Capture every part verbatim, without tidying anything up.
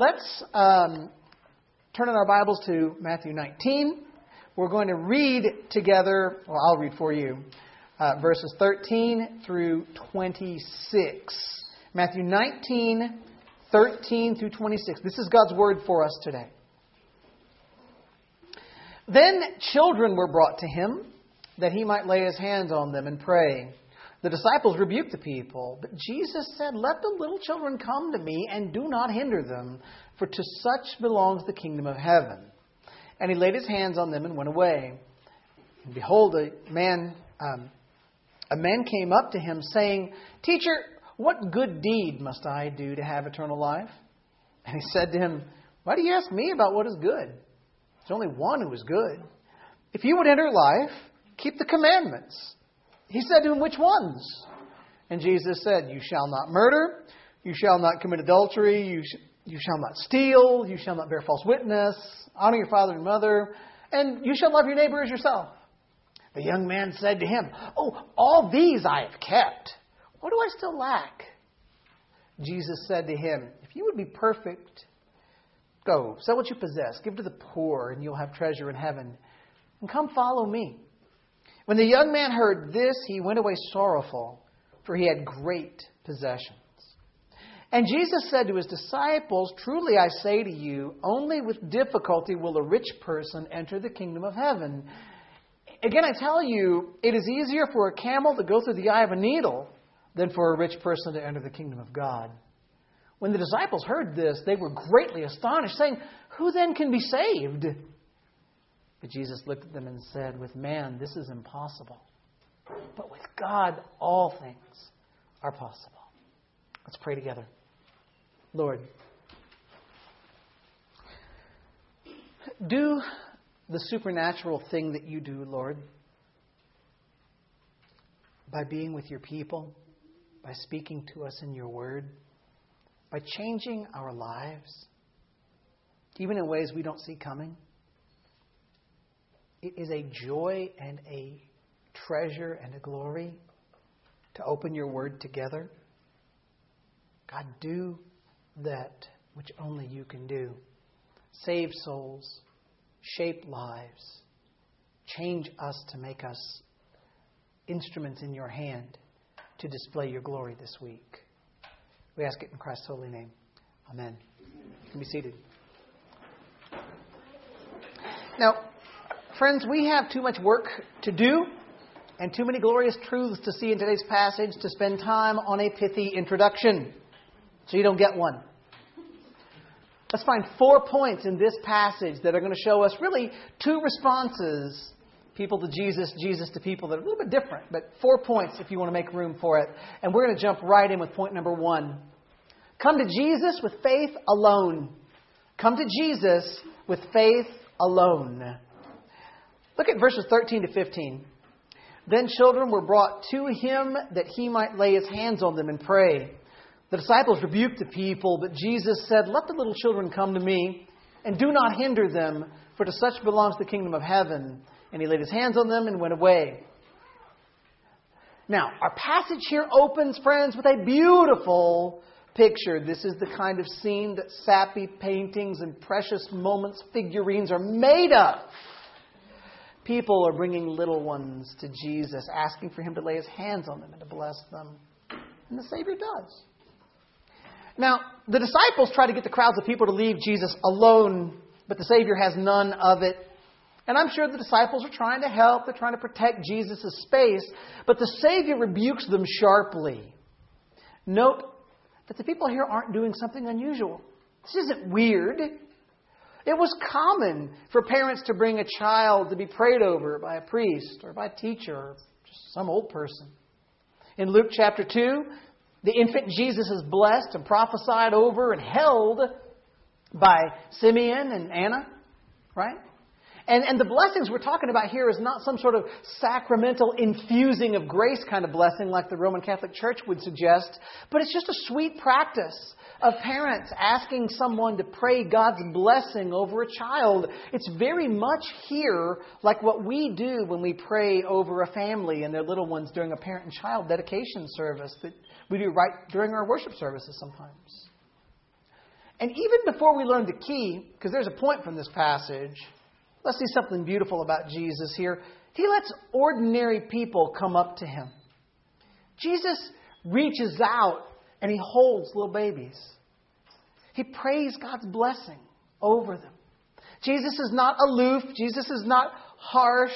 Let's um, turn in our Bibles to Matthew nineteen. We're going to read together, well, I'll read for you, uh, verses thirteen through twenty-six. Matthew nineteen, thirteen through twenty-six. This is God's word for us today. Then children were brought to him, that he might lay his hands on them and pray. The disciples rebuked the people, but Jesus said, "Let the little children come to me and do not hinder them, for to such belongs the kingdom of heaven." And he laid his hands on them and went away. And behold, a man, um, a man came up to him saying, "Teacher, what good deed must I do to have eternal life?" And he said to him, "Why do you ask me about what is good? There's only one who is good. If you would enter life, keep the commandments." He said to him, "Which ones?" And Jesus said, "You shall not murder. You shall not commit adultery. You sh- You shall not steal. You shall not bear false witness. Honor your father and mother. And you shall love your neighbor as yourself." The young man said to him, "Oh, all these I have kept. What do I still lack?" Jesus said to him, "If you would be perfect, go, sell what you possess, give to the poor, and you'll have treasure in heaven. And come follow me." When the young man heard this, he went away sorrowful, for he had great possessions. And Jesus said to his disciples, "Truly I say to you, only with difficulty will a rich person enter the kingdom of heaven. Again, I tell you, it is easier for a camel to go through the eye of a needle than for a rich person to enter the kingdom of God." When the disciples heard this, they were greatly astonished, saying, "Who then can be saved?" But Jesus looked at them and said, "With man, this is impossible, but with God, all things are possible." Let's pray together. Lord, do the supernatural thing that you do, Lord, by being with your people, by speaking to us in your word, by changing our lives, even in ways we don't see coming. It is a joy and a treasure and a glory to open your word together. God, do that which only you can do. Save souls, shape lives, change us to make us instruments in your hand to display your glory this week. We ask it in Christ's holy name. Amen. You can be seated. Now, friends, we have too much work to do and too many glorious truths to see in today's passage to spend time on a pithy introduction. So you don't get one. Let's find four points in this passage that are going to show us really two responses, people to Jesus, Jesus to people, that are a little bit different, but four points if you want to make room for it. And we're going to jump right in with point number one. Come to Jesus with faith alone. Come to Jesus with faith alone. Look at verses thirteen to fifteen. Then children were brought to him that he might lay his hands on them and pray. The disciples rebuked the people, but Jesus said, "Let the little children come to me, and do not hinder them, for to such belongs the kingdom of heaven." And he laid his hands on them and went away. Now, our passage here opens, friends, with a beautiful picture. This is the kind of scene that sappy paintings and precious moments figurines are made of. People are bringing little ones to Jesus, asking for him to lay his hands on them and to bless them. And the Savior does. Now, the disciples try to get the crowds of people to leave Jesus alone, but the Savior has none of it. And I'm sure the disciples are trying to help. They're trying to protect Jesus' space, but the Savior rebukes them sharply. Note that the people here aren't doing something unusual. This isn't weird. It was common for parents to bring a child to be prayed over by a priest or by a teacher or just some old person. In Luke chapter two, the infant Jesus is blessed and prophesied over and held by Simeon and Anna, right? And, and the blessings we're talking about here is not some sort of sacramental infusing of grace kind of blessing like the Roman Catholic Church would suggest, but it's just a sweet practice of parents asking someone to pray God's blessing over a child. It's very much here like what we do when we pray over a family and their little ones during a parent and child dedication service that we do right during our worship services sometimes. And even before we learn the key, because there's a point from this passage, let's see something beautiful about Jesus here. He lets ordinary people come up to him. Jesus reaches out and he holds little babies. He prays God's blessing over them. Jesus is not aloof. Jesus is not harsh.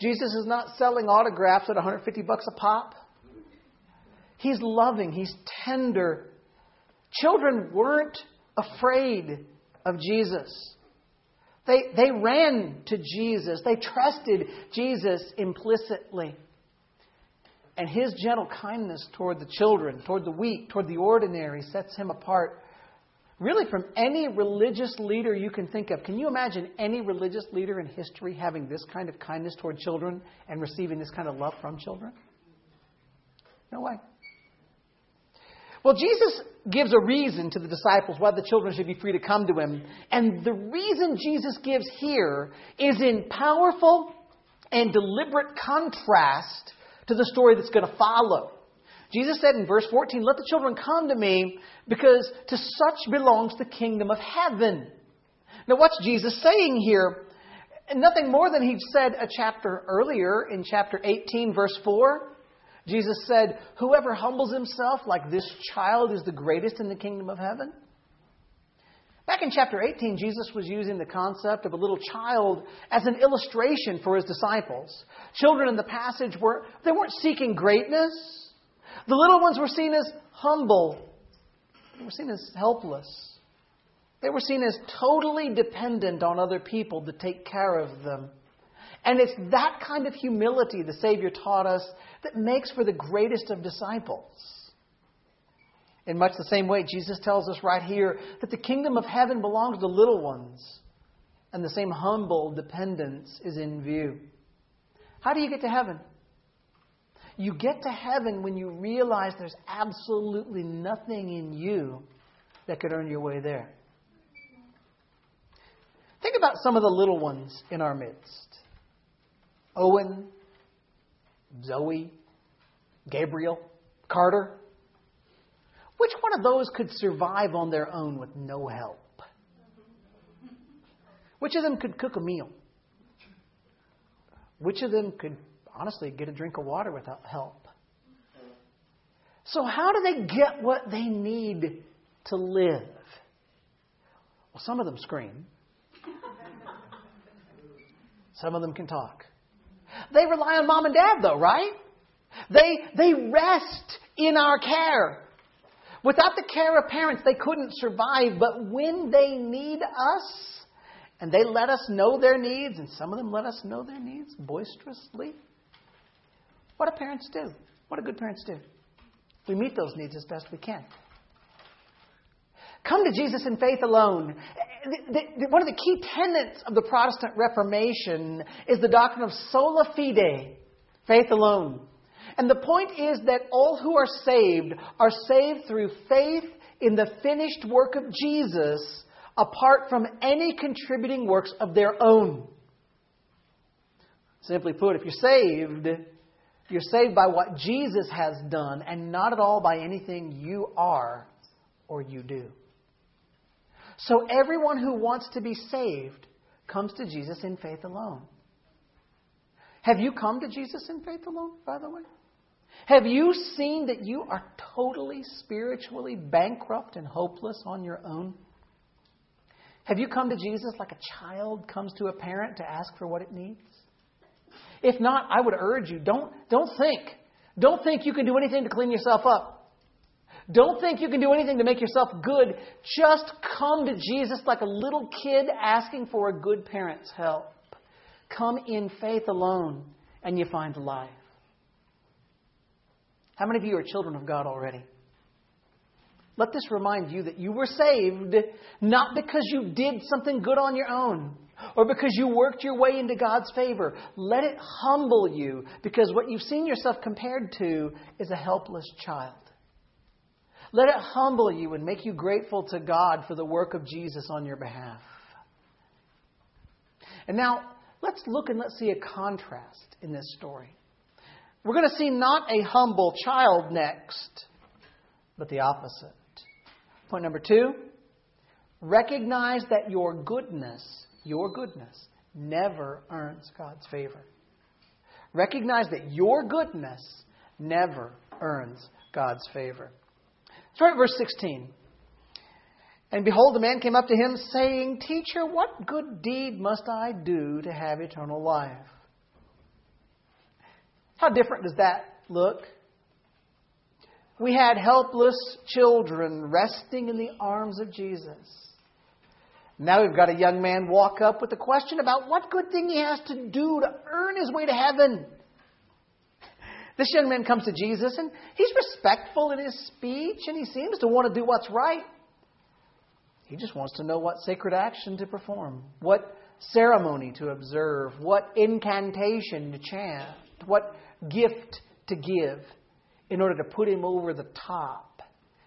Jesus is not selling autographs at one hundred fifty bucks a pop. He's loving. He's tender. Children weren't afraid of Jesus. They, they ran to Jesus. They trusted Jesus implicitly. And his gentle kindness toward the children, toward the weak, toward the ordinary sets him apart really from any religious leader you can think of. Can you imagine any religious leader in history having this kind of kindness toward children and receiving this kind of love from children? No way. Well, Jesus gives a reason to the disciples why the children should be free to come to him. And the reason Jesus gives here is in powerful and deliberate contrast to the story that's going to follow. Jesus said in verse fourteen, "Let the children come to me, because to such belongs the kingdom of heaven." Now, what's Jesus saying here? Nothing more than he said a chapter earlier in chapter eighteen, verse four. Jesus said, "Whoever humbles himself like this child is the greatest in the kingdom of heaven." Back in chapter eighteen, Jesus was using the concept of a little child as an illustration for his disciples. Children in the passage were, they weren't seeking greatness. The little ones were seen as humble. They were seen as helpless. They were seen as totally dependent on other people to take care of them. And it's that kind of humility the Savior taught us that makes for the greatest of disciples. In much the same way, Jesus tells us right here that the kingdom of heaven belongs to little ones, and the same humble dependence is in view. How do you get to heaven? You get to heaven when you realize there's absolutely nothing in you that could earn your way there. Think about some of the little ones in our midst. Owen, Zoe, Gabriel, Carter. Which one of those could survive on their own with no help? Which of them could cook a meal? Which of them could honestly get a drink of water without help? So how do they get what they need to live? Well, some of them scream. Some of them can talk. They rely on mom and dad, though, right? They they rest in our care. Without the care of parents, they couldn't survive. But when they need us, and they let us know their needs, and some of them let us know their needs boisterously, what do parents do? What do good parents do? We meet those needs as best we can. Come to Jesus in faith alone. One of the key tenets of the Protestant Reformation is the doctrine of sola fide, faith alone. And the point is that all who are saved are saved through faith in the finished work of Jesus, apart from any contributing works of their own. Simply put, if you're saved, you're saved by what Jesus has done and not at all by anything you are or you do. So everyone who wants to be saved comes to Jesus in faith alone. Have you come to Jesus in faith alone, by the way? Have you seen that you are totally spiritually bankrupt and hopeless on your own? Have you come to Jesus like a child comes to a parent to ask for what it needs? If not, I would urge you, don't, don't think. Don't think you can do anything to clean yourself up. Don't think you can do anything to make yourself good. Just come to Jesus like a little kid asking for a good parent's help. Come in faith alone and you find life. How many of you are children of God already? Let this remind you that you were saved not because you did something good on your own or because you worked your way into God's favor. Let it humble you, because what you've seen yourself compared to is a helpless child. Let it humble you and make you grateful to God for the work of Jesus on your behalf. And now, let's look and let's see a contrast in this story. We're going to see not a humble child next, but the opposite. Point number two, Recognize that your goodness, your goodness, never earns God's favor. Recognize that your goodness never earns God's favor. Start at verse sixteen. And behold, a man came up to him, saying, Teacher, what good deed must I do to have eternal life? How different does that look? We had helpless children resting in the arms of Jesus. Now we've got a young man walk up with a question about what good thing he has to do to earn his way to heaven. This young man comes to Jesus, and he's respectful in his speech, and he seems to want to do what's right. He just wants to know what sacred action to perform, what ceremony to observe, what incantation to chant, what gift to give in order to put him over the top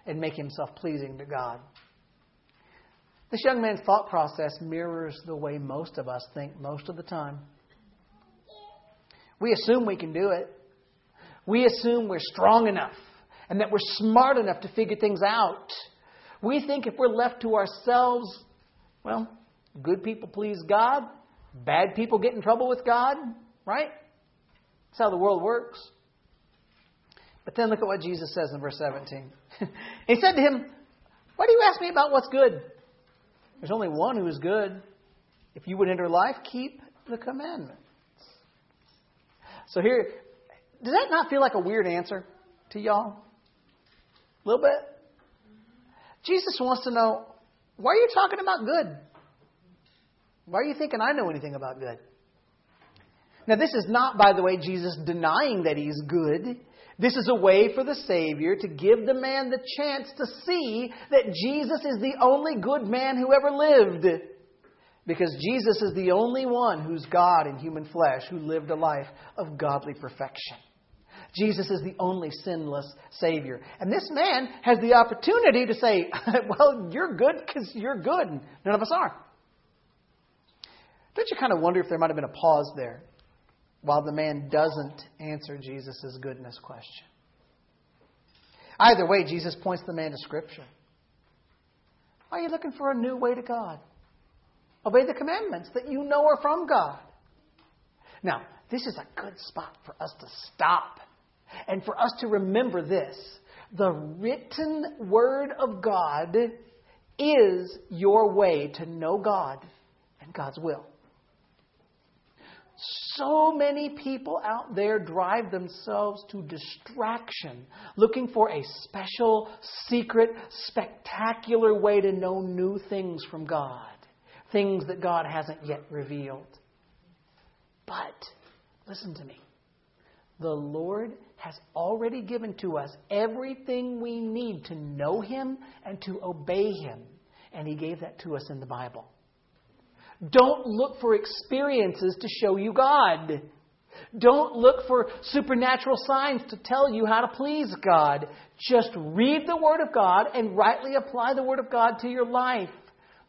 and make himself pleasing to God. This young man's thought process mirrors the way most of us think most of the time. We assume we can do it. We assume we're strong enough and that we're smart enough to figure things out. We think if we're left to ourselves, well, good people please God, bad people get in trouble with God, right? That's how the world works. But then look at what Jesus says in verse seventeen. He said to him, why do you ask me about what's good? There's only one who is good. If you would enter life, keep the commandments. So here, does that not feel like a weird answer to y'all? A little bit? Jesus wants to know, why are you talking about good? Why are you thinking I know anything about good? Now, this is not, by the way, Jesus denying that he's good. This is a way for the Savior to give the man the chance to see that Jesus is the only good man who ever lived. Because Jesus is the only one who's God in human flesh, who lived a life of godly perfection. Jesus is the only sinless Savior. And this man has the opportunity to say, well, you're good because you're good. And none of us are. Don't you kind of wonder if there might have been a pause there? While the man doesn't answer Jesus' goodness question. Either way, Jesus points the man to Scripture. Are you looking for a new way to God? Obey the commandments that you know are from God. Now, this is a good spot for us to stop and for us to remember this. The written Word of God is your way to know God and God's will. So many people out there drive themselves to distraction, looking for a special, secret, spectacular way to know new things from God, things that God hasn't yet revealed. But listen to me. The Lord has already given to us everything we need to know Him and to obey Him. And He gave that to us in the Bible. Don't look for experiences to show you God. Don't look for supernatural signs to tell you how to please God. Just read the Word of God and rightly apply the Word of God to your life.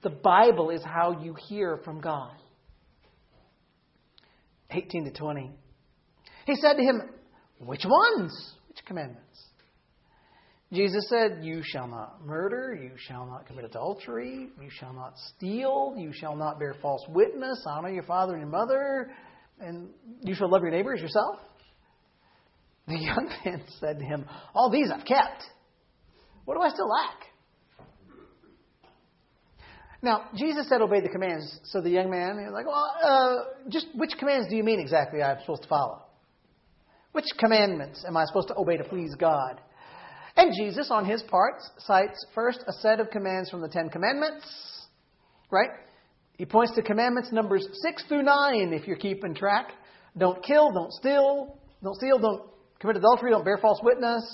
The Bible is how you hear from God. eighteen to twenty. He said to him, which ones? Which commandments? Jesus said, you shall not murder, you shall not commit adultery, you shall not steal, you shall not bear false witness, honor your father and your mother, and you shall love your neighbor as yourself. The young man said to him, all these I've kept. What do I still lack? Now, Jesus said obey the commands. So the young man, he was like, well, uh, just which commands do you mean exactly I'm supposed to follow? Which commandments am I supposed to obey to please God? And Jesus, on his part, cites first a set of commands from the Ten Commandments, right? He points to commandments numbers six through nine, if you're keeping track. Don't kill, don't steal, don't steal, don't commit adultery, don't bear false witness.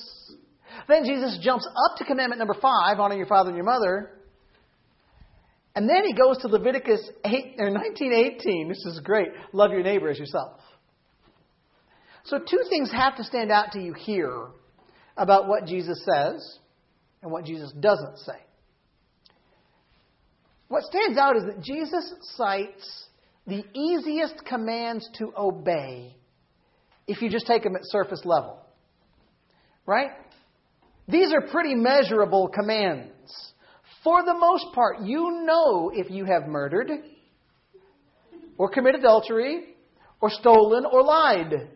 Then Jesus jumps up to commandment number five, honor your father and your mother. And then he goes to Leviticus eight or nineteen eighteen. This is great. Love your neighbor as yourself. So two things have to stand out to you here about what Jesus says and what Jesus doesn't say. What stands out is that Jesus cites the easiest commands to obey if you just take them at surface level. Right? These are pretty measurable commands. For the most part, you know if you have murdered or committed adultery or stolen or lied.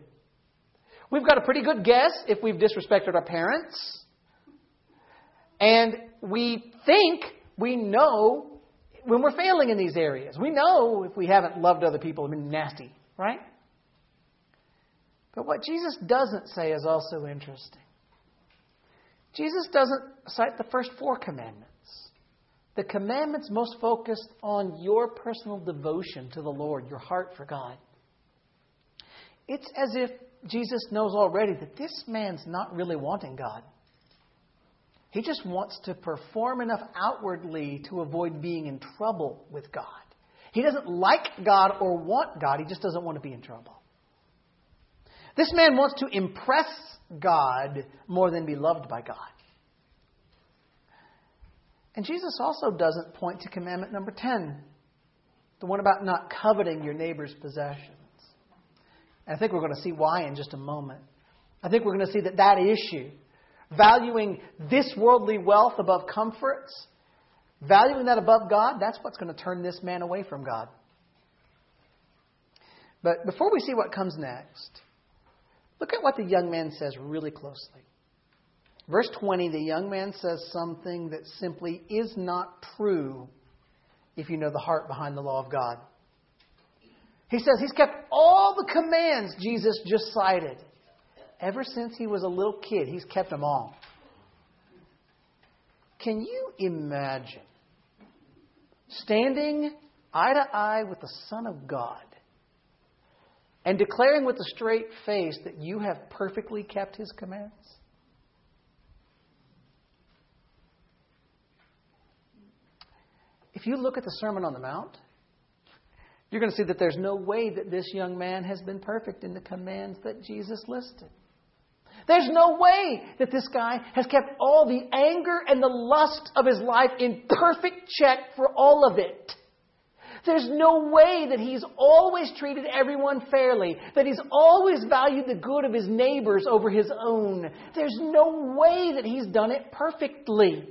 We've got a pretty good guess if we've disrespected our parents. And we think we know when we're failing in these areas. We know if we haven't loved other people and been nasty, right? But what Jesus doesn't say is also interesting. Jesus doesn't cite the first four commandments. The commandments most focused on your personal devotion to the Lord, your heart for God. It's as if Jesus knows already that this man's not really wanting God. He just wants to perform enough outwardly to avoid being in trouble with God. He doesn't like God or want God. He just doesn't want to be in trouble. This man wants to impress God more than be loved by God. And Jesus also doesn't point to commandment number ten, the one about not coveting your neighbor's possessions. And I think we're going to see why in just a moment. I think we're going to see that that issue, valuing this worldly wealth above comforts, valuing that above God, that's what's going to turn this man away from God. But before we see what comes next, look at what the young man says really closely. Verse twenty, the young man says something that simply is not true if you know the heart behind the law of God. He says he's kept all the commands Jesus just cited. Ever since he was a little kid, he's kept them all. Can you imagine standing eye to eye with the Son of God and declaring with a straight face that you have perfectly kept his commands? If you look at the Sermon on the Mount, you're going to see that there's no way that this young man has been perfect in the commands that Jesus listed. There's no way that this guy has kept all the anger and the lust of his life in perfect check for all of it. There's no way that he's always treated everyone fairly, that he's always valued the good of his neighbors over his own. There's no way that he's done it perfectly.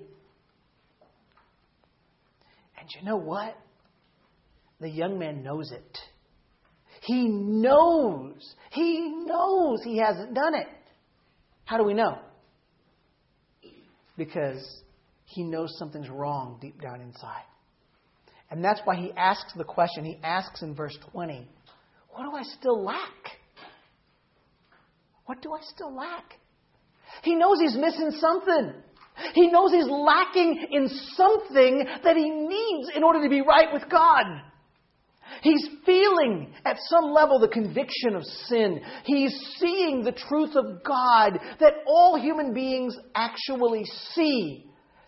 And you know what? The young man knows it. He knows. He knows he hasn't done it. How do we know? Because he knows something's wrong deep down inside. And that's why he asks the question. He asks in verse twenty, what do I still lack? What do I still lack? He knows he's missing something. He knows he's lacking in something that he needs in order to be right with God. He's feeling at some level the conviction of sin. He's seeing the truth of God that all human beings actually see.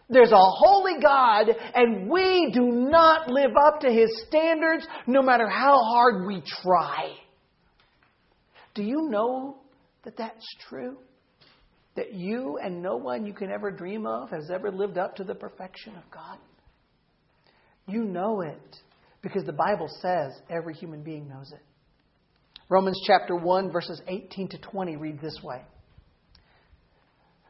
There's a holy God, and we do not live up to his standards no matter how hard we try. Do you know that that's true? That you and no one you can ever dream of has ever lived up to the perfection of God? You know it because the Bible says every human being knows it. Romans chapter one, verses eighteen to twenty read this way.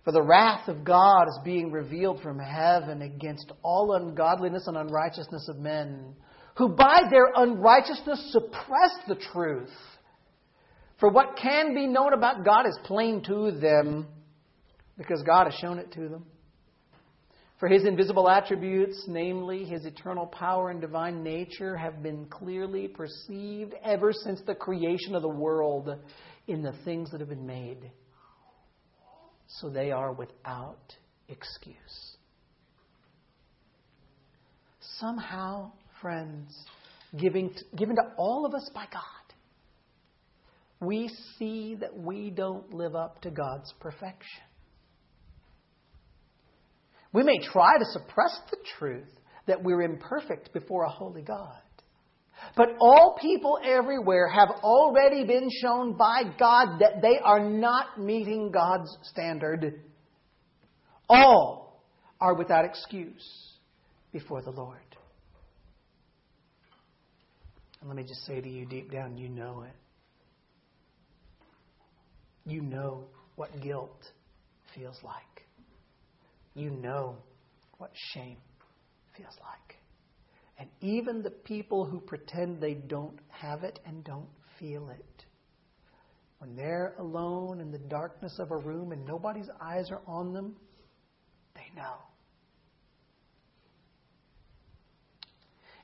For the wrath of God is being revealed from heaven against all ungodliness and unrighteousness of men, who by their unrighteousness suppress the truth. For what can be known about God is plain to them, because God has shown it to them. For his invisible attributes, namely his eternal power and divine nature, have been clearly perceived ever since the creation of the world in the things that have been made. So they are without excuse. Somehow, friends, given to all of us by God, we see that we don't live up to God's perfection. We may try to suppress the truth that we're imperfect before a holy God. But all people everywhere have already been shown by God that they are not meeting God's standard. All are without excuse before the Lord. And let me just say to you deep down, you know it. You know what guilt feels like. You know what shame feels like. And even the people who pretend they don't have it and don't feel it. When they're alone in the darkness of a room and nobody's eyes are on them, they know.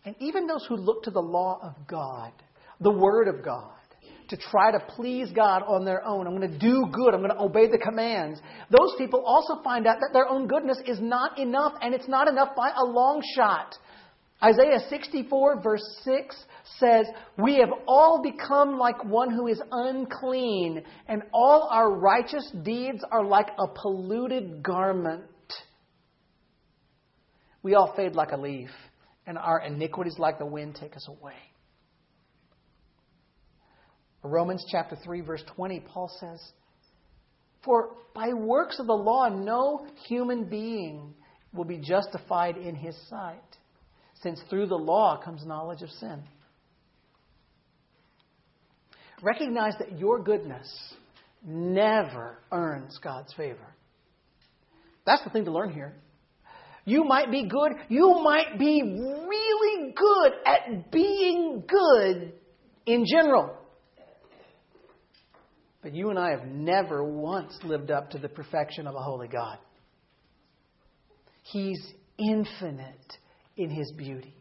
And even those who look to the law of God, the Word of God, to try to please God on their own. I'm going to do good. I'm going to obey the commands. Those people also find out that their own goodness is not enough, and it's not enough by a long shot. Isaiah sixty-four, verse six says, "We have all become like one who is unclean, and all our righteous deeds are like a polluted garment. We all fade like a leaf, and our iniquities like the wind take us away." Romans chapter three, verse twenty, Paul says, "For by works of the law, no human being will be justified in his sight, since through the law comes knowledge of sin." Recognize that your goodness never earns God's favor. That's the thing to learn here. You might be good. You might be really good at being good in general. But you and I have never once lived up to the perfection of a holy God. He's infinite in His beauty.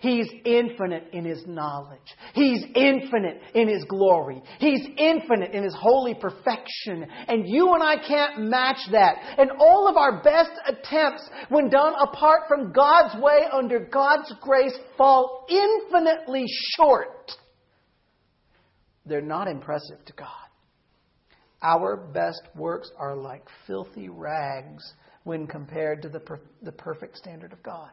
He's infinite in His knowledge. He's infinite in His glory. He's infinite in His holy perfection. And you and I can't match that. And all of our best attempts, when done apart from God's way, under God's grace, fall infinitely short. They're not impressive to God. Our best works are like filthy rags when compared to the per- the perfect standard of God.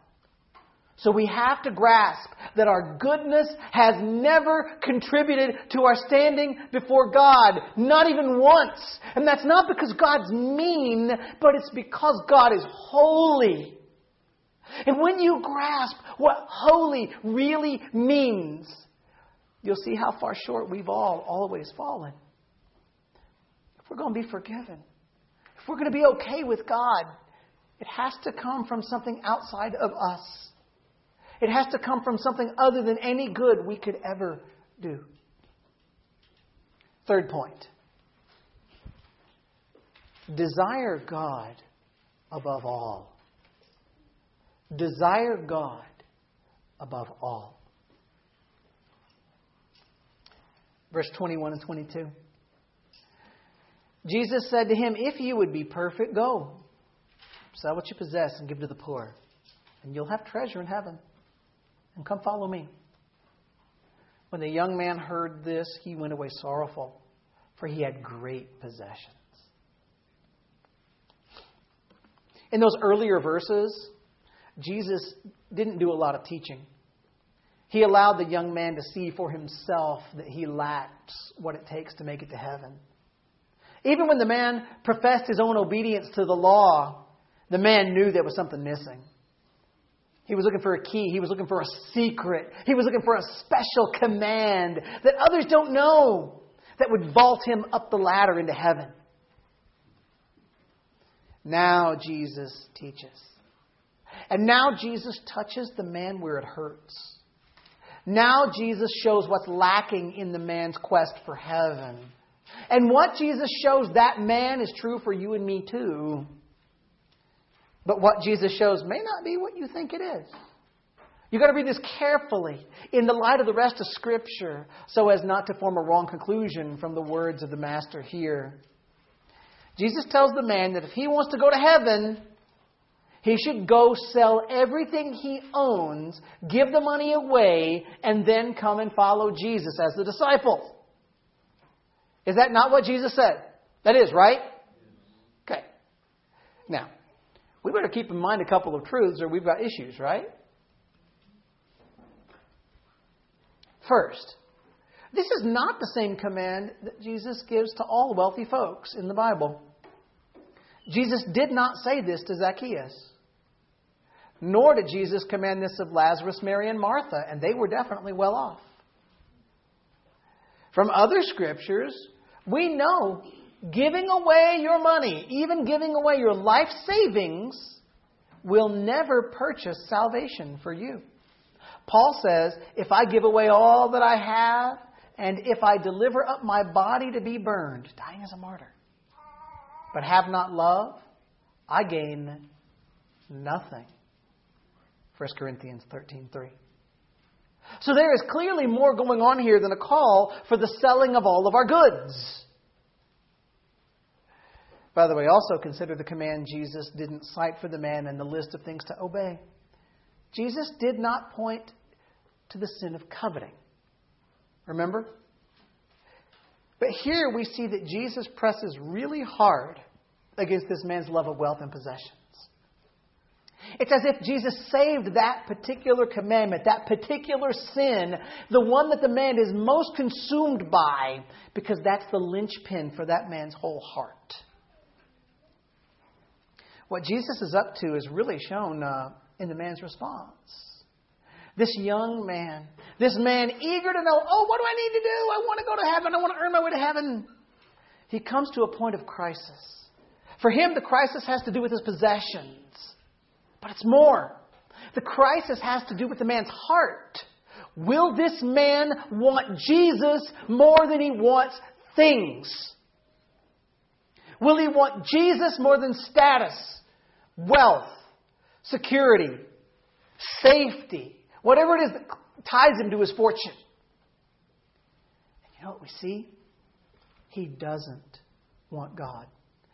So we have to grasp that our goodness has never contributed to our standing before God, not even once. And that's not because God's mean, but it's because God is holy. And when you grasp what holy really means, you'll see how far short we've all always fallen. We're going to be forgiven. If we're going to be okay with God, it has to come from something outside of us. It has to come from something other than any good we could ever do. Third point. Desire God above all. Desire God above all. Verse twenty-one and twenty-two. Jesus said to him, "If you would be perfect, go. Sell what you possess and give to the poor, and you'll have treasure in heaven. And come follow me." When the young man heard this, he went away sorrowful, for he had great possessions. In those earlier verses, Jesus didn't do a lot of teaching. He allowed the young man to see for himself that he lacked what it takes to make it to heaven. Even when the man professed his own obedience to the law, the man knew there was something missing. He was looking for a key. He was looking for a secret. He was looking for a special command that others don't know that would vault him up the ladder into heaven. Now Jesus teaches. And now Jesus touches the man where it hurts. Now Jesus shows what's lacking in the man's quest for heaven. And what Jesus shows that man is true for you and me too. But what Jesus shows may not be what you think it is. You've got to read this carefully in the light of the rest of Scripture so as not to form a wrong conclusion from the words of the Master here. Jesus tells the man that if he wants to go to heaven, he should go sell everything he owns, give the money away, and then come and follow Jesus as the disciple. Is that not what Jesus said? That is, right? Okay. Now, we better keep in mind a couple of truths or we've got issues, right? First, this is not the same command that Jesus gives to all wealthy folks in the Bible. Jesus did not say this to Zacchaeus. Nor did Jesus command this of Lazarus, Mary, and Martha, and they were definitely well off. From other scriptures, we know giving away your money, even giving away your life savings, will never purchase salvation for you. Paul says, if I give away all that I have, and if I deliver up my body to be burned, dying as a martyr, but have not love, I gain nothing. First Corinthians thirteen three. So there is clearly more going on here than a call for the selling of all of our goods. By the way, also consider the command Jesus didn't cite for the man in the list of things to obey. Jesus did not point to the sin of coveting. Remember? But here we see that Jesus presses really hard against this man's love of wealth and possessions. It's as if Jesus saved that particular commandment, that particular sin, the one that the man is most consumed by, because that's the linchpin for that man's whole heart. What Jesus is up to is really shown uh, in the man's response. This young man, this man eager to know, oh, what do I need to do? I want to go to heaven. I want to earn my way to heaven. He comes to a point of crisis. For him, the crisis has to do with his possessions. But it's more. The crisis has to do with the man's heart. Will this man want Jesus more than he wants things? Will he want Jesus more than status, wealth, security, safety, whatever it is that ties him to his fortune? And you know what we see? He doesn't want God.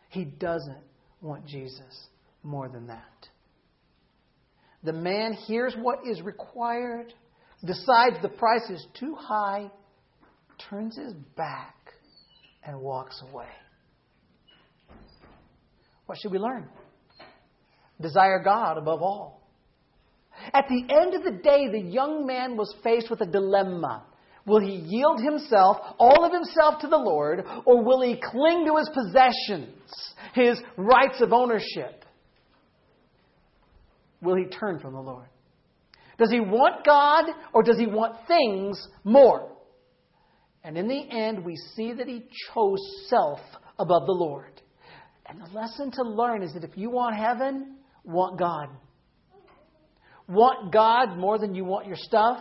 He doesn't want Jesus more than that. The man hears what is required, decides the price is too high, turns his back, and walks away. What should we learn? Desire God above all. At the end of the day, the young man was faced with a dilemma. Will he yield himself, all of himself, to the Lord, or will he cling to his possessions, his rights of ownership? Will he turn from the Lord? Does he want God or does he want things more? And in the end, we see that he chose self above the Lord. And the lesson to learn is that if you want heaven, want God. Want God more than you want your stuff.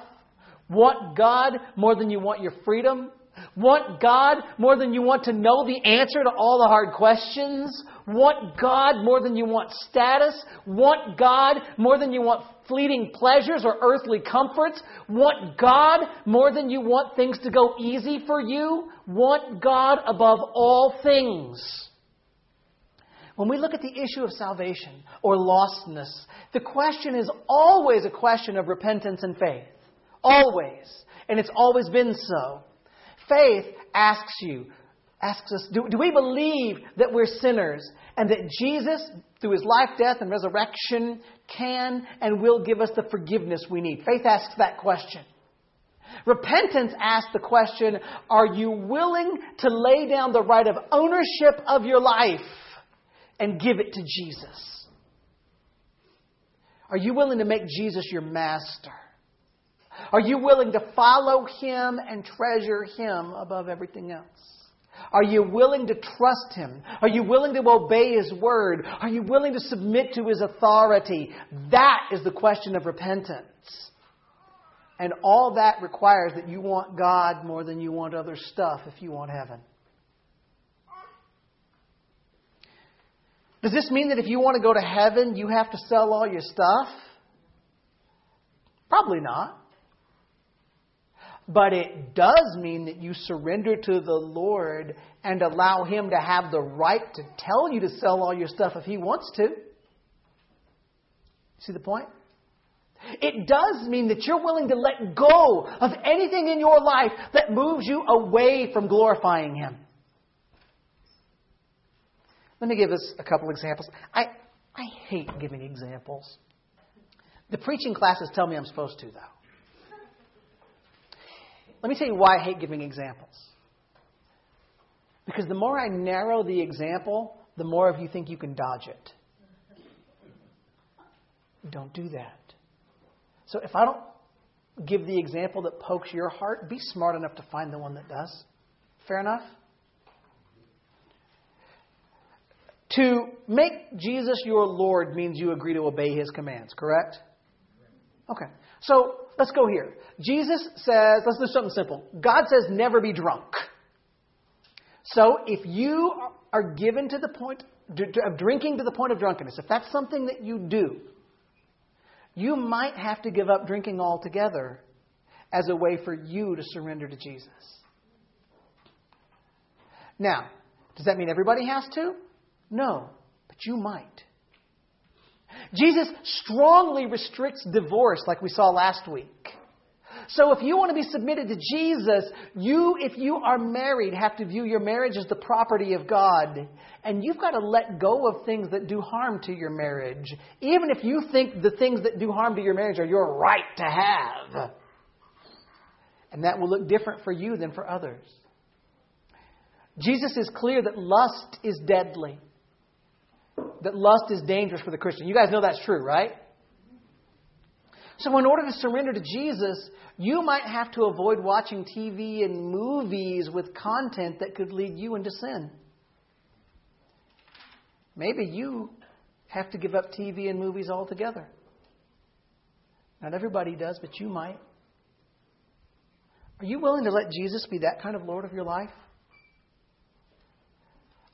Want God more than you want your freedom. Want God more than you want to know the answer to all the hard questions. Want God more than you want status. Want God more than you want fleeting pleasures or earthly comforts. Want God more than you want things to go easy for you. Want God above all things. When we look at the issue of salvation or lostness, the question is always a question of repentance and faith. Always. And it's always been so. Faith asks you, asks us, do, do we believe that we're sinners and that Jesus, through his life, death, and resurrection, can and will give us the forgiveness we need? Faith asks that question. Repentance asks the question, are you willing to lay down the right of ownership of your life and give it to Jesus? Are you willing to make Jesus your master? Are you willing to follow him and treasure him above everything else? Are you willing to trust him? Are you willing to obey his word? Are you willing to submit to his authority? That is the question of repentance. And all that requires that you want God more than you want other stuff if you want heaven. Does this mean that if you want to go to heaven, you have to sell all your stuff? Probably not. But it does mean that you surrender to the Lord and allow him to have the right to tell you to sell all your stuff if he wants to. See the point? It does mean that you're willing to let go of anything in your life that moves you away from glorifying him. Let me give us a couple examples. I, I hate giving examples. The preaching classes tell me I'm supposed to, though. Let me tell you why I hate giving examples. Because the more I narrow the example, the more of you think you can dodge it. Don't do that. So if I don't give the example that pokes your heart, be smart enough to find the one that does. Fair enough? To make Jesus your Lord means you agree to obey his commands, correct? Okay. So let's go here. Jesus says, let's do something simple. God says never be drunk. So if you are given to the point of drinking to the point of drunkenness, if that's something that you do, you might have to give up drinking altogether as a way for you to surrender to Jesus. Now, does that mean everybody has to? No, but you might. Jesus strongly restricts divorce like we saw last week. So if you want to be submitted to Jesus, you, if you are married, have to view your marriage as the property of God. And you've got to let go of things that do harm to your marriage, even if you think the things that do harm to your marriage are your right to have. And that will look different for you than for others. Jesus is clear that lust is deadly. That lust is dangerous for the Christian. You guys know that's true, right? So in order to surrender to Jesus, you might have to avoid watching T V and movies with content that could lead you into sin. Maybe you have to give up T V and movies altogether. Not everybody does, but you might. Are you willing to let Jesus be that kind of Lord of your life?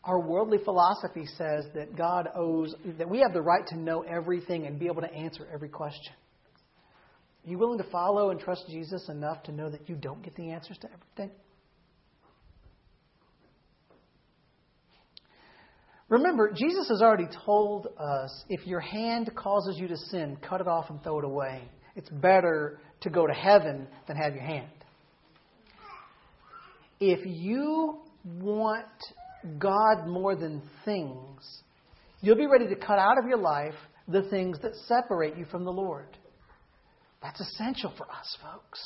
Our worldly philosophy says that God owes, that we have the right to know everything and be able to answer every question. Are you willing to follow and trust Jesus enough to know that you don't get the answers to everything? Remember, Jesus has already told us if your hand causes you to sin, cut it off and throw it away. It's better to go to heaven than have your hand. If you want God more than things, you'll be ready to cut out of your life the things that separate you from the Lord. That's essential for us, folks.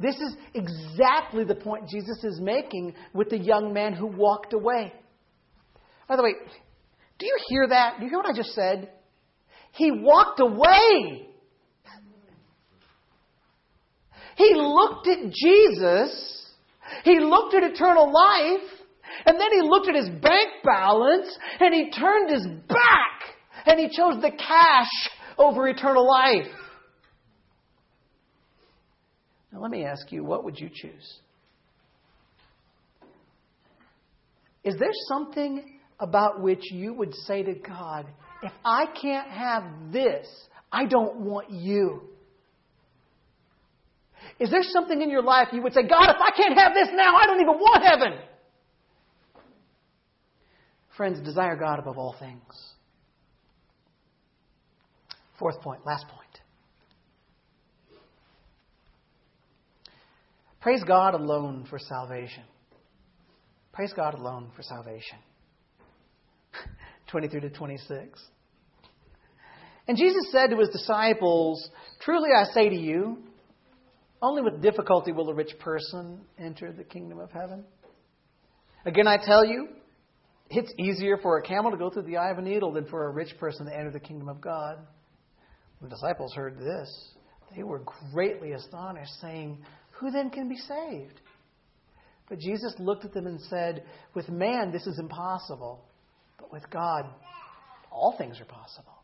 This is exactly the point Jesus is making with the young man who walked away. By the way, do you hear that? Do you hear what I just said? He walked away. He looked at Jesus. He looked at eternal life. And then he looked at his bank balance and he turned his back and he chose the cash over eternal life. Now, let me ask you, what would you choose? Is there something about which you would say to God, if I can't have this, I don't want you? Is there something in your life you would say, God, if I can't have this now, I don't even want heaven? Friends, desire God above all things. Fourth point, last point. Praise God alone for salvation. Praise God alone for salvation. twenty-three to twenty-six. And Jesus said to his disciples, truly I say to you, only with difficulty will a rich person enter the kingdom of heaven. Again, I tell you, it's easier for a camel to go through the eye of a needle than for a rich person to enter the kingdom of God. When the disciples heard this, they were greatly astonished, saying, who then can be saved? But Jesus looked at them and said, with man this is impossible, but with God all things are possible.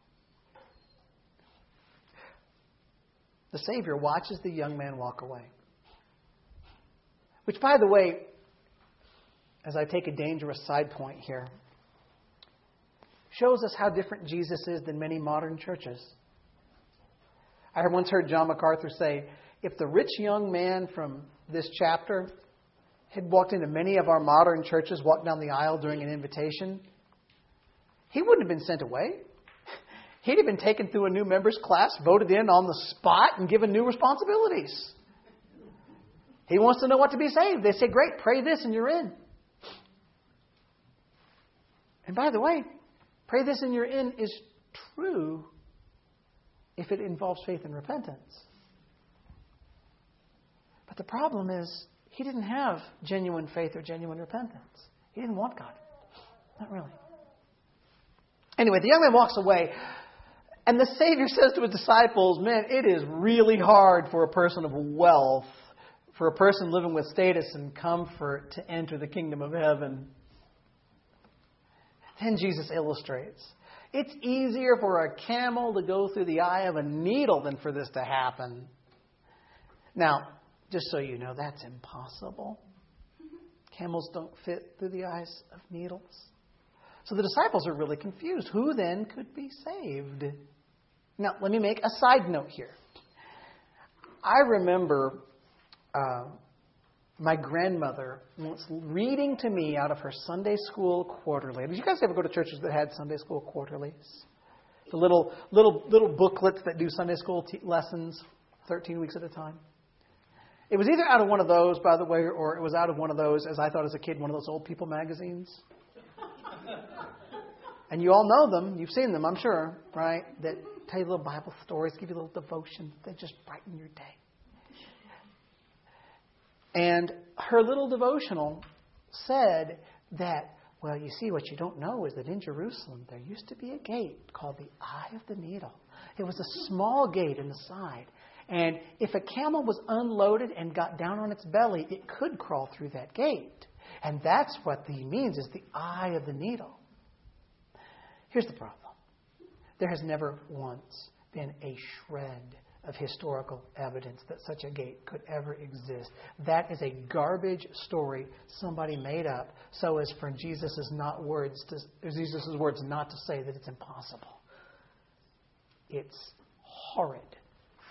The Savior watches the young man walk away. Which, by the way, as I take a dangerous side point here, shows us how different Jesus is than many modern churches. I once heard John MacArthur say, if the rich young man from this chapter had walked into many of our modern churches, walked down the aisle during an invitation, he wouldn't have been sent away. He'd have been taken through a new members class, voted in on the spot, and given new responsibilities. He wants to know what to be saved. They say, great, pray this and you're in. And by the way, pray this and you're in is true if it involves faith and repentance. But the problem is, he didn't have genuine faith or genuine repentance. He didn't want God. Not really. Anyway, the young man walks away, and the Savior says to his disciples, man, it is really hard for a person of wealth, for a person living with status and comfort to enter the kingdom of heaven. Then Jesus illustrates. It's easier for a camel to go through the eye of a needle than for this to happen. Now, just so you know, that's impossible. Camels don't fit through the eyes of needles. So the disciples are really confused. Who then could be saved? Now, let me make a side note here. I remember uh, my grandmother once reading to me out of her Sunday school quarterly. Did you guys ever go to churches that had Sunday school quarterlies? The little little little booklets that do Sunday school t- lessons thirteen weeks at a time. It was either out of one of those, by the way, or it was out of one of those, as I thought as a kid, one of those old people magazines. And you all know them. You've seen them, I'm sure, right? That tell you little Bible stories, give you little devotions that just brighten your day. And her little devotional said that, well, you see, what you don't know is that in Jerusalem there used to be a gate called the Eye of the Needle. It was a small gate in the side. And if a camel was unloaded and got down on its belly, it could crawl through that gate. And that's what he means is the Eye of the Needle. Here's the problem. There has never once been a shred of historical evidence that such a gate could ever exist. That is a garbage story somebody made up so as for Jesus' not words to Jesus' words not to say that it's impossible. It's horrid,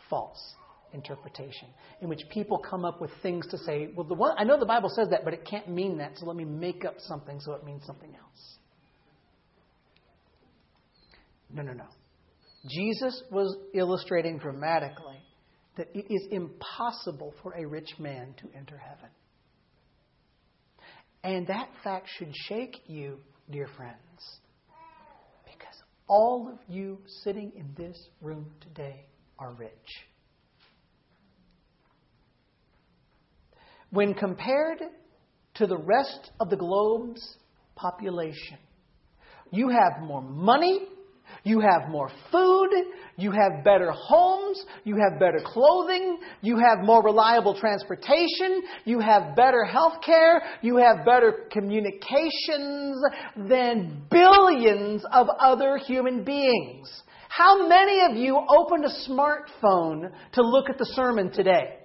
false interpretation in which people come up with things to say, well, the one I know the Bible says that, but it can't mean that, so let me make up something so it means something else. No, no, no. Jesus was illustrating dramatically that it is impossible for a rich man to enter heaven. And that fact should shake you, dear friends, because all of you sitting in this room today are rich. When compared to the rest of the globe's population, you have more money. You have more food, you have better homes, you have better clothing, you have more reliable transportation, you have better health care, you have better communications than billions of other human beings. How many of you opened a smartphone to look at the sermon today?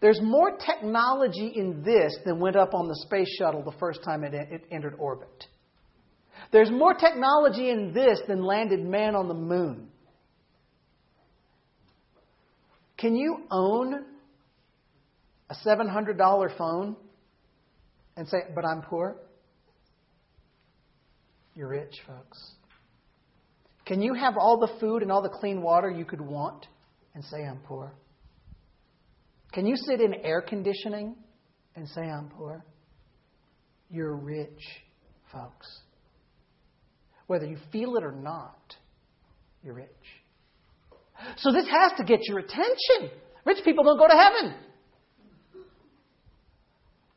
There's more technology in this than went up on the space shuttle the first time it, it entered orbit. There's more technology in this than landed man on the moon. Can you own a seven hundred dollars phone and say, but I'm poor? You're rich, folks. Can you have all the food and all the clean water you could want and say, I'm poor? Can you sit in air conditioning and say, I'm poor? You're rich, folks. Whether you feel it or not, you're rich. So this has to get your attention. Rich people don't go to heaven.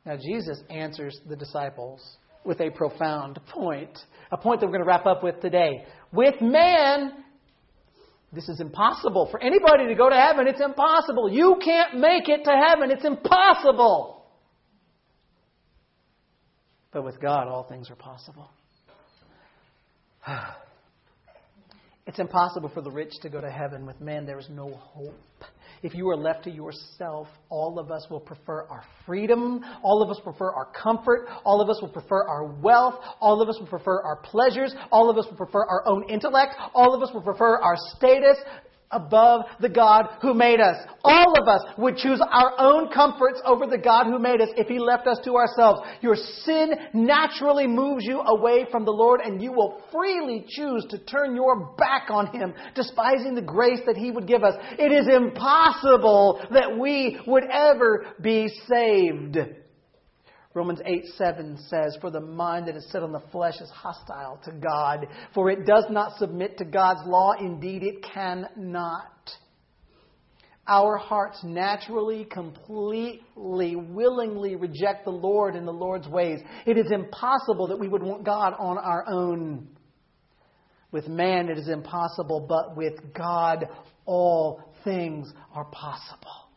Now Jesus answers the disciples with a profound point, a point that we're going to wrap up with today. With man, this is impossible. For anybody to go to heaven, it's impossible. You can't make it to heaven. It's impossible. But with God, all things are possible. It's impossible for the rich to go to heaven. With man, there is no hope. If you are left to yourself, all of us will prefer our freedom. All of us prefer our comfort. All of us will prefer our wealth. All of us will prefer our pleasures. All of us will prefer our own intellect. All of us will prefer our status above the God who made us. All of us would choose our own comforts over the God who made us if he left us to ourselves. Your sin naturally moves you away from the Lord, and you will freely choose to turn your back on him, despising the grace that he would give us. It is impossible that we would ever be saved. Romans eight seven says, for the mind that is set on the flesh is hostile to God, for it does not submit to God's law. Indeed, it cannot. Our hearts naturally, completely, willingly reject the Lord and the Lord's ways. It is impossible that we would want God on our own. With man, it is impossible, but with God, all things are possible.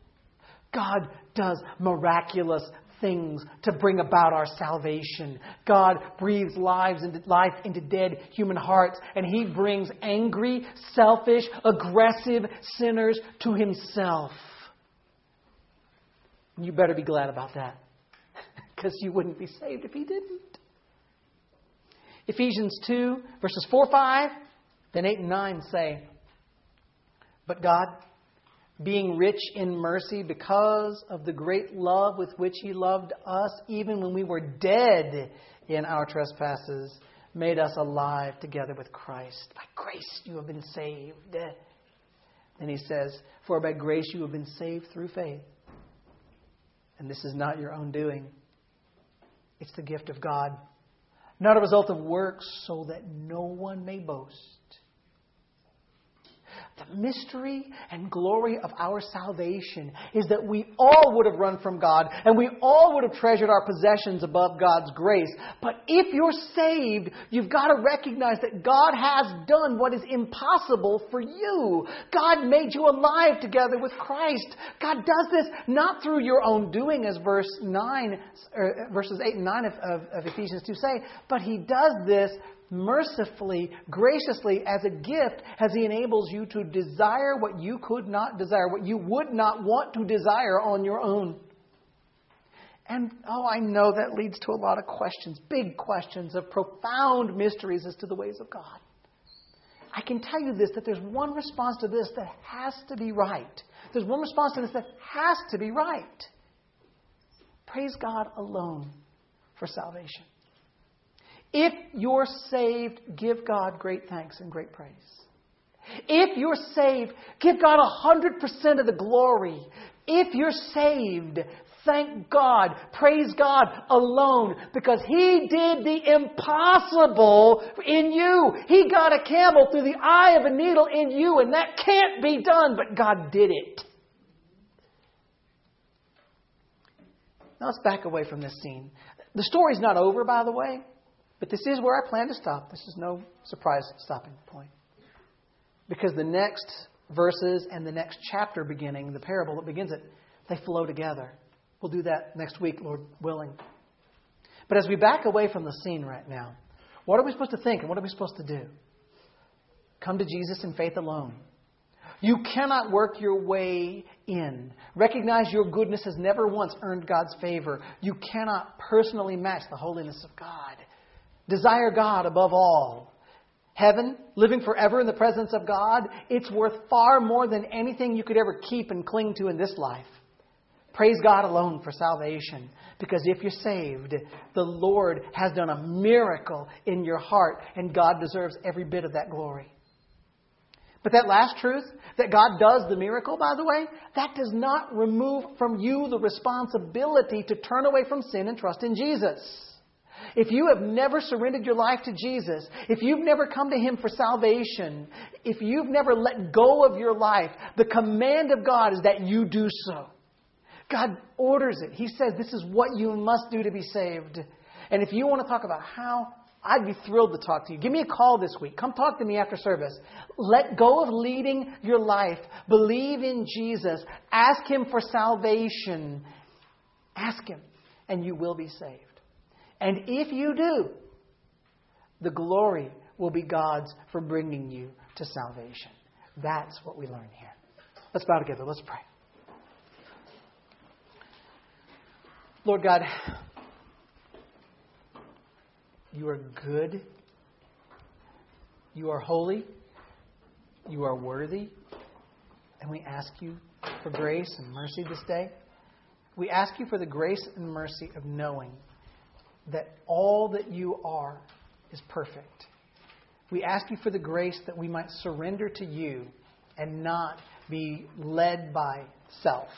God does miraculous things. things to bring about our salvation. God breathes lives into, life into dead human hearts, and He brings angry, selfish, aggressive sinners to Himself. You better be glad about that, because you wouldn't be saved if He didn't. Ephesians two, verses four, five, then eight and nine say, "But God, being rich in mercy because of the great love with which He loved us, even when we were dead in our trespasses, made us alive together with Christ. By grace you have been saved." Then He says, "For by grace you have been saved through faith. And this is not your own doing. It's the gift of God, not a result of works, so that no one may boast." The mystery and glory of our salvation is that we all would have run from God, and we all would have treasured our possessions above God's grace. But if you're saved, you've got to recognize that God has done what is impossible for you. God made you alive together with Christ. God does this not through your own doing, as verse nine, or verses eight and nine of, of, of Ephesians two say, but He does this mercifully, graciously, as a gift, as He enables you to desire what you could not desire, what you would not want to desire on your own. And, oh, I know that leads to a lot of questions, big questions of profound mysteries as to the ways of God. I can tell you this, that there's one response to this that has to be right. There's one response to this that has to be right. Praise God alone for salvation. If you're saved, give God great thanks and great praise. If you're saved, give God one hundred percent of the glory. If you're saved, thank God, praise God alone, because He did the impossible in you. He got a camel through the eye of a needle in you, and that can't be done, but God did it. Now let's back away from this scene. The story's not over, by the way. But this is where I plan to stop. This is no surprise stopping point. Because the next verses and the next chapter beginning, the parable that begins it, they flow together. We'll do that next week, Lord willing. But as we back away from the scene right now, what are we supposed to think and what are we supposed to do? Come to Jesus in faith alone. You cannot work your way in. Recognize your goodness has never once earned God's favor. You cannot personally match the holiness of God. Desire God above all. Heaven, living forever in the presence of God, it's worth far more than anything you could ever keep and cling to in this life. Praise God alone for salvation, because if you're saved, the Lord has done a miracle in your heart, and God deserves every bit of that glory. But that last truth, that God does the miracle, by the way, that does not remove from you the responsibility to turn away from sin and trust in Jesus. If you have never surrendered your life to Jesus, if you've never come to Him for salvation, if you've never let go of your life, the command of God is that you do so. God orders it. He says this is what you must do to be saved. And if you want to talk about how, I'd be thrilled to talk to you. Give me a call this week. Come talk to me after service. Let go of leading your life. Believe in Jesus. Ask Him for salvation. Ask Him, and you will be saved. And if you do, the glory will be God's for bringing you to salvation. That's what we learn here. Let's bow together. Let's pray. Lord God, You are good. You are holy. You are worthy. And we ask You for grace and mercy this day. We ask You for the grace and mercy of knowing that all that You are is perfect. We ask You for the grace that we might surrender to You and not be led by self.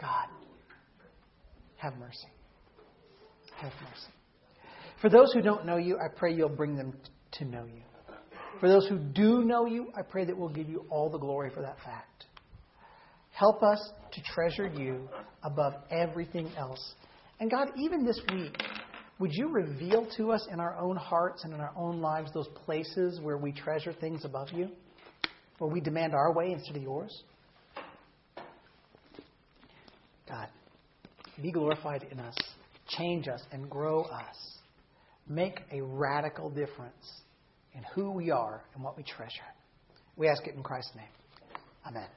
God, have mercy. Have mercy. For those who don't know You, I pray You'll bring them to know You. For those who do know You, I pray that we'll give You all the glory for that fact. Help us to treasure You above everything else. And God, even this week, would You reveal to us in our own hearts and in our own lives those places where we treasure things above You, where we demand our way instead of Yours? God. Be glorified in us. Change us and grow us. Make a radical difference in who we are and what we treasure. We ask it in Christ's name. Amen.